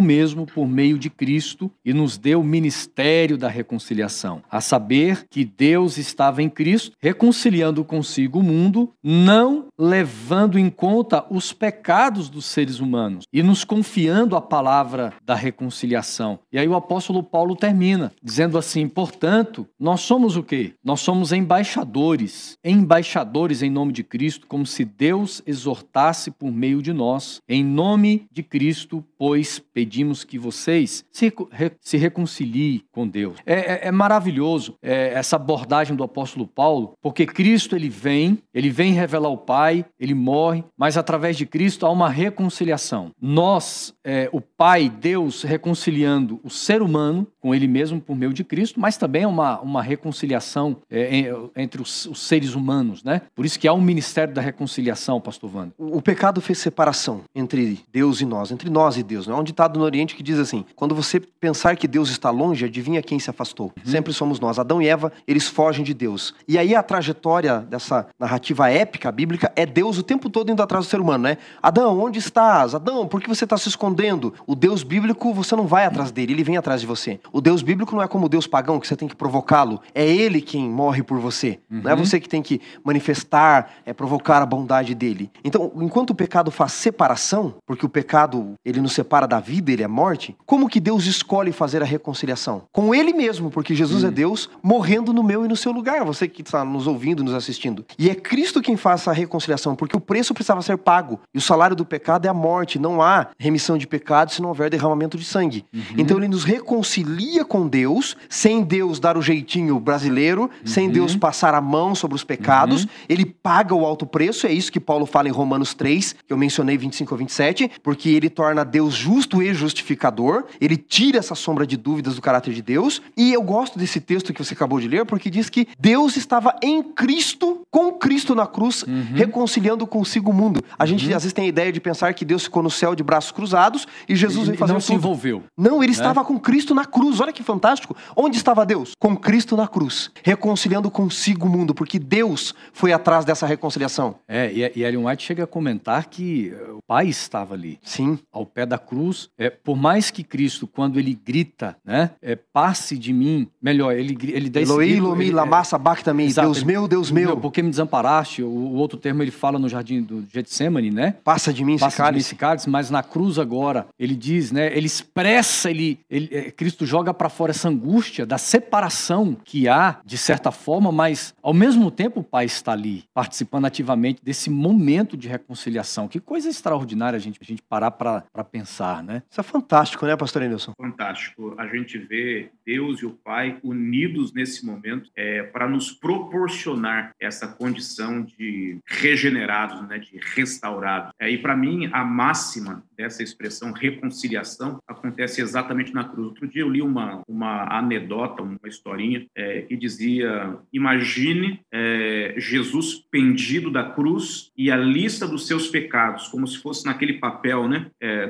mesmo por meio de Cristo e nos deu o ministério da reconciliação, a saber que Deus estava em Cristo, reconciliando consigo o mundo, não levando em conta os pecados dos seres humanos e nos confiando a palavra da reconciliação. E aí o apóstolo Paulo termina, dizendo assim, portanto, nós somos o quê? Nós somos embaixadores em nome de Cristo, como se Deus exortasse por meio de nós, em nome de Cristo, pois pedimos que vocês se reconciliem com Deus. É maravilhoso essa abordagem do apóstolo Paulo, porque Cristo ele vem revelar o Pai, ele morre, mas através de Cristo há uma reconciliação. Nós, o Pai, Deus, reconciliando o ser humano com ele mesmo por meio de Cristo, mas também é uma reconciliação entre os seres humanos, né? Por isso que há um ministério da reconciliação, pastor Wanda. O pecado fez separação entre Deus e nós, entre nós e Deus. Não é um ditado no Oriente que diz assim, quando você pensar que Deus está longe, adivinha quem se afastou. Sempre somos nós. Adão e Eva, eles fogem de Deus. E aí a trajetória dessa narrativa épica, bíblica, é Deus o tempo todo indo atrás do ser humano, né? Adão, onde estás? Adão, por que você está se escondendo? O Deus bíblico, você não vai atrás dele, ele vem atrás de você. O Deus bíblico não é como o Deus pagão, que você tem que provocá-lo. É ele quem morre por você. Não é você que tem que manifestar, provocar a bondade dele. Então, enquanto o pecado faz separação, porque o pecado, ele nos separa da vida, ele é morte, como que Deus escolhe fazer a reconciliação? Com ele mesmo, porque Jesus é Deus morrendo no meu e no seu lugar, você que está nos ouvindo, nos assistindo. E é Cristo quem faz a reconciliação, porque o preço precisava ser pago. E o salário do pecado é a morte, não há remissão de pecado se não houver derramamento de sangue. Então ele nos reconcilia com Deus, sem Deus dar o jeitinho brasileiro, sem Deus passar a mão sobre os pecados, ele paga o alto preço, é isso que Paulo fala em Romanos 3, que eu mencionei 25 a 27, porque ele torna Deus justo e justificador, ele tira essa sombra de dúvidas do caráter de Deus, e eu gosto desse texto que você acabou de ler, porque diz que Deus estava em Cristo, com Cristo na cruz, reconciliando consigo o mundo. A gente às vezes tem a ideia de pensar que Deus ficou no céu de braços cruzados, e Jesus veio fazer tudo. Não se envolveu. Não, ele estava com Cristo na cruz, olha que fantástico. Onde estava Deus? Com Cristo na cruz, reconciliando consigo o mundo, porque Deus foi atrás dessa reconciliação. E Ellen White chega a comentar que o Pai estava ali, ao pé da cruz. Por mais que Cristo, quando ele grita, passe de mim, melhor, ele dá esse grito, Eloi, lama sabachthani, Deus meu, Deus meu. Porque me desamparaste, o outro termo ele fala no jardim do Getsêmane, passa de mim esse cálice, mas na cruz agora, ele diz, ele expressa, Cristo joga para fora essa angústia da separação que há, de certa forma, mas ao mesmo tempo o Pai está ali, participando ativamente desse momento de reconciliação. Que coisa extraordinária a gente parar para pensar, Isso é fantástico, Pastor Enilson? Fantástico. A gente vê Deus e o Pai unidos nesse momento para nos proporcionar essa condição de regenerados, de restaurados. E para mim, a máxima dessa expressão reconciliação acontece exatamente na cruz. Outro dia eu li uma anedota, uma historinha que dizia, imagine Jesus pendido da cruz e a lista dos seus pecados, como se fosse naquele papel,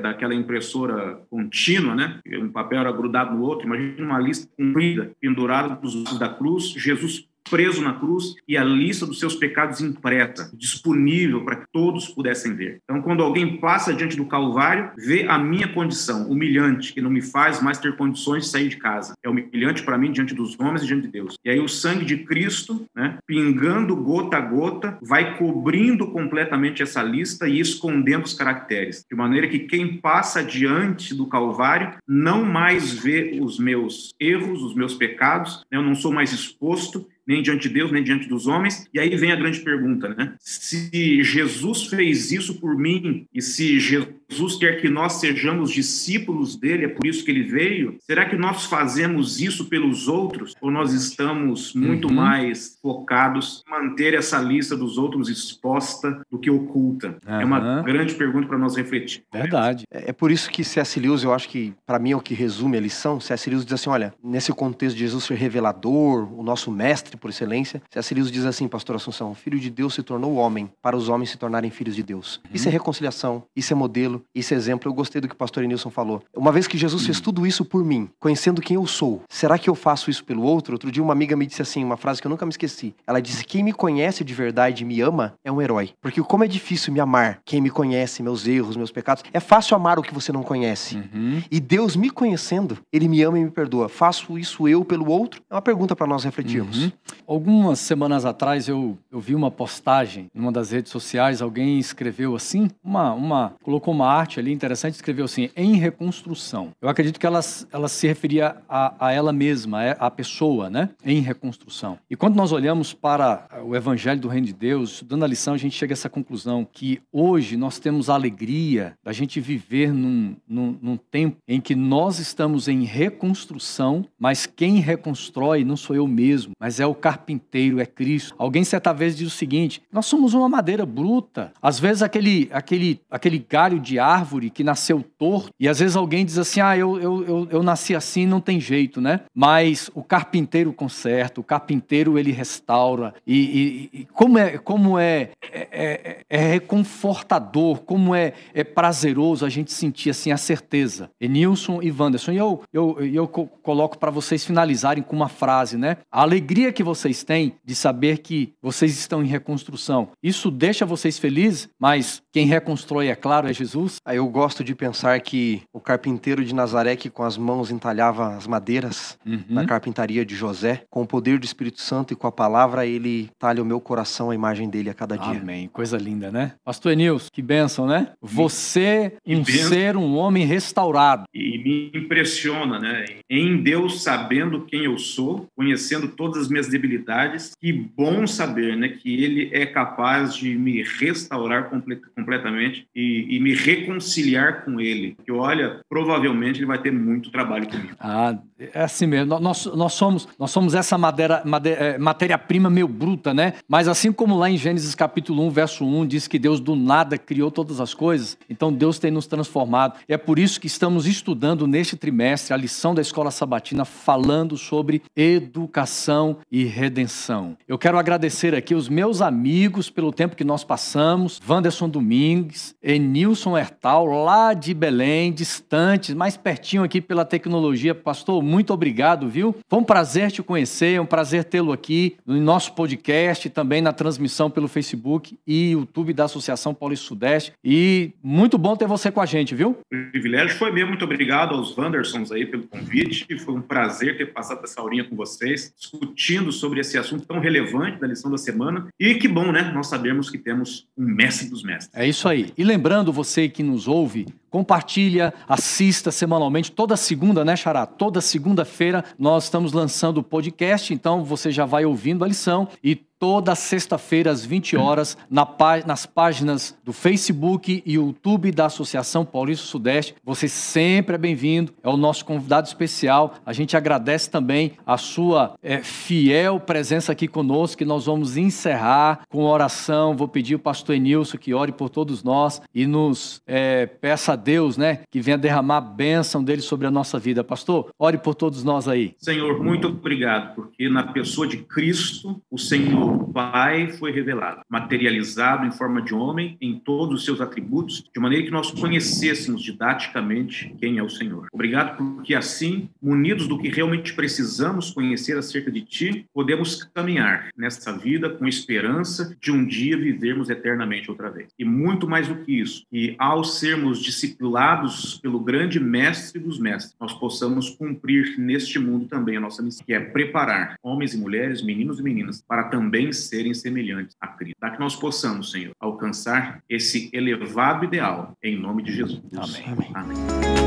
daquela impressora contínua, um papel era grudado no outro, imagina uma lista comprida, pendurada dos lados da cruz, Jesus preso na cruz e a lista dos seus pecados impressa, disponível para que todos pudessem ver. Então, quando alguém passa diante do Calvário, vê a minha condição, humilhante, que não me faz mais ter condições de sair de casa. É humilhante para mim diante dos homens e diante de Deus. E aí o sangue de Cristo, pingando gota a gota, vai cobrindo completamente essa lista e escondendo os caracteres, de maneira que quem passa diante do Calvário não mais vê os meus erros, os meus pecados, eu não sou mais exposto, nem diante de Deus, nem diante dos homens. E aí vem a grande pergunta, Se Jesus fez isso por mim, e se Jesus quer que nós sejamos discípulos dele, é por isso que ele veio, será que nós fazemos isso pelos outros? Ou nós estamos muito mais focados em manter essa lista dos outros exposta do que oculta? É uma grande pergunta para nós refletir. Verdade. É por isso que C.S. Lewis, eu acho que, para mim, é o que resume a lição. C.S. Lewis diz assim, olha, nesse contexto de Jesus ser revelador, o nosso mestre, por excelência, C.S. Lewis diz assim, pastor Assunção, o Filho de Deus se tornou homem para os homens se tornarem filhos de Deus. Isso é reconciliação, isso é modelo, isso é exemplo. Eu gostei do que o pastor Enilson falou. Uma vez que Jesus fez tudo isso por mim, conhecendo quem eu sou, será que eu faço isso pelo outro? Outro dia uma amiga me disse assim, uma frase que eu nunca me esqueci. Ela disse, quem me conhece de verdade e me ama é um herói. Porque como é difícil me amar, quem me conhece, meus erros, meus pecados, é fácil amar o que você não conhece. E Deus me conhecendo, ele me ama e me perdoa. Faço isso eu pelo outro? É uma pergunta para nós refletirmos. Algumas semanas atrás eu vi uma postagem numa das redes sociais, alguém escreveu assim, colocou uma arte ali interessante, escreveu assim, em reconstrução. Eu acredito que ela se referia a ela mesma, a pessoa, em reconstrução. E quando nós olhamos para o Evangelho do Reino de Deus, estudando a lição, a gente chega a essa conclusão que hoje nós temos a alegria da gente viver num tempo em que nós estamos em reconstrução, mas quem reconstrói não sou eu mesmo, mas é o carpinteiro, é Cristo. Alguém certa vez diz o seguinte, nós somos uma madeira bruta. Às vezes aquele galho de árvore que nasceu torto, e às vezes alguém diz assim, eu nasci assim, não tem jeito, Mas o carpinteiro conserta, o carpinteiro ele restaura, e como é reconfortador, como é prazeroso a gente sentir assim a certeza. Enilson e Wanderson, e eu coloco para vocês finalizarem com uma frase, a alegria que vocês têm de saber que vocês estão em reconstrução, isso deixa vocês felizes? Mas quem reconstrói, é claro, é Jesus? Eu gosto de pensar que o carpinteiro de Nazaré, que com as mãos entalhava as madeiras na carpintaria de José, com o poder do Espírito Santo e com a palavra, ele talha o meu coração, a imagem dele a cada dia. Amém. Coisa linda, né? Pastor Enilson, que bênção, né? Você, um homem restaurado. E me impressiona, né? Em Deus, sabendo quem eu sou, conhecendo todas as minhas debilidades, que bom saber, né? Que Ele é capaz de me restaurar completamente e me reconciliar com Ele. Que olha, provavelmente Ele vai ter muito trabalho comigo. Ah, é assim mesmo. Nós somos essa matéria-prima meio bruta, né? Mas assim como lá em Gênesis capítulo 1, verso 1, diz que Deus do nada criou todas as coisas, então Deus tem nos transformado. É por isso que estamos estudando neste trimestre a lição da Escola Sabatina falando sobre educação e redenção. Eu quero agradecer aqui os meus amigos pelo tempo que nós passamos, Wanderson Domingues, Enilson Hertel, lá de Belém, distantes, mais pertinho aqui pela tecnologia. Pastor, muito obrigado, viu? Foi um prazer te conhecer, é um prazer tê-lo aqui no nosso podcast, também na transmissão pelo Facebook e YouTube da Associação Paulista Sudeste. E muito bom ter você com a gente, viu? O privilégio foi meu. Muito obrigado aos Wandersons aí pelo convite. Foi um prazer ter passado essa aurinha com vocês, discutindo sobre esse assunto tão relevante da lição da semana. E que bom, né? Nós sabemos que temos um mestre dos mestres. É isso aí. E lembrando você que nos ouve, compartilha, assista semanalmente, toda segunda, né, Xará? Toda segunda-feira nós estamos lançando o podcast, então você já vai ouvindo a lição, e toda sexta-feira às 20 horas nas páginas do Facebook e YouTube da Associação Paulista Sudeste. Você sempre é bem-vindo, é o nosso convidado especial. A gente agradece também a sua fiel presença aqui conosco, que nós vamos encerrar com oração. Vou pedir ao pastor Enilson que ore por todos nós e nos peça a Deus, né, que venha derramar a bênção dele sobre a nossa vida. Pastor, ore por todos nós aí. Senhor, muito obrigado, porque na pessoa de Cristo, o Senhor Pai foi revelado, materializado em forma de homem, em todos os seus atributos, de maneira que nós conhecêssemos didaticamente quem é o Senhor. Obrigado porque assim, munidos do que realmente precisamos conhecer acerca de Ti, podemos caminhar nessa vida com esperança de um dia vivermos eternamente outra vez. E muito mais do que isso, que ao sermos discipulados pelo grande mestre dos mestres, nós possamos cumprir neste mundo também a nossa missão, que é preparar homens e mulheres, meninos e meninas, para também serem semelhantes a Cristo. Para que nós possamos, Senhor, alcançar esse elevado ideal, em nome de Jesus. Amém. Amém.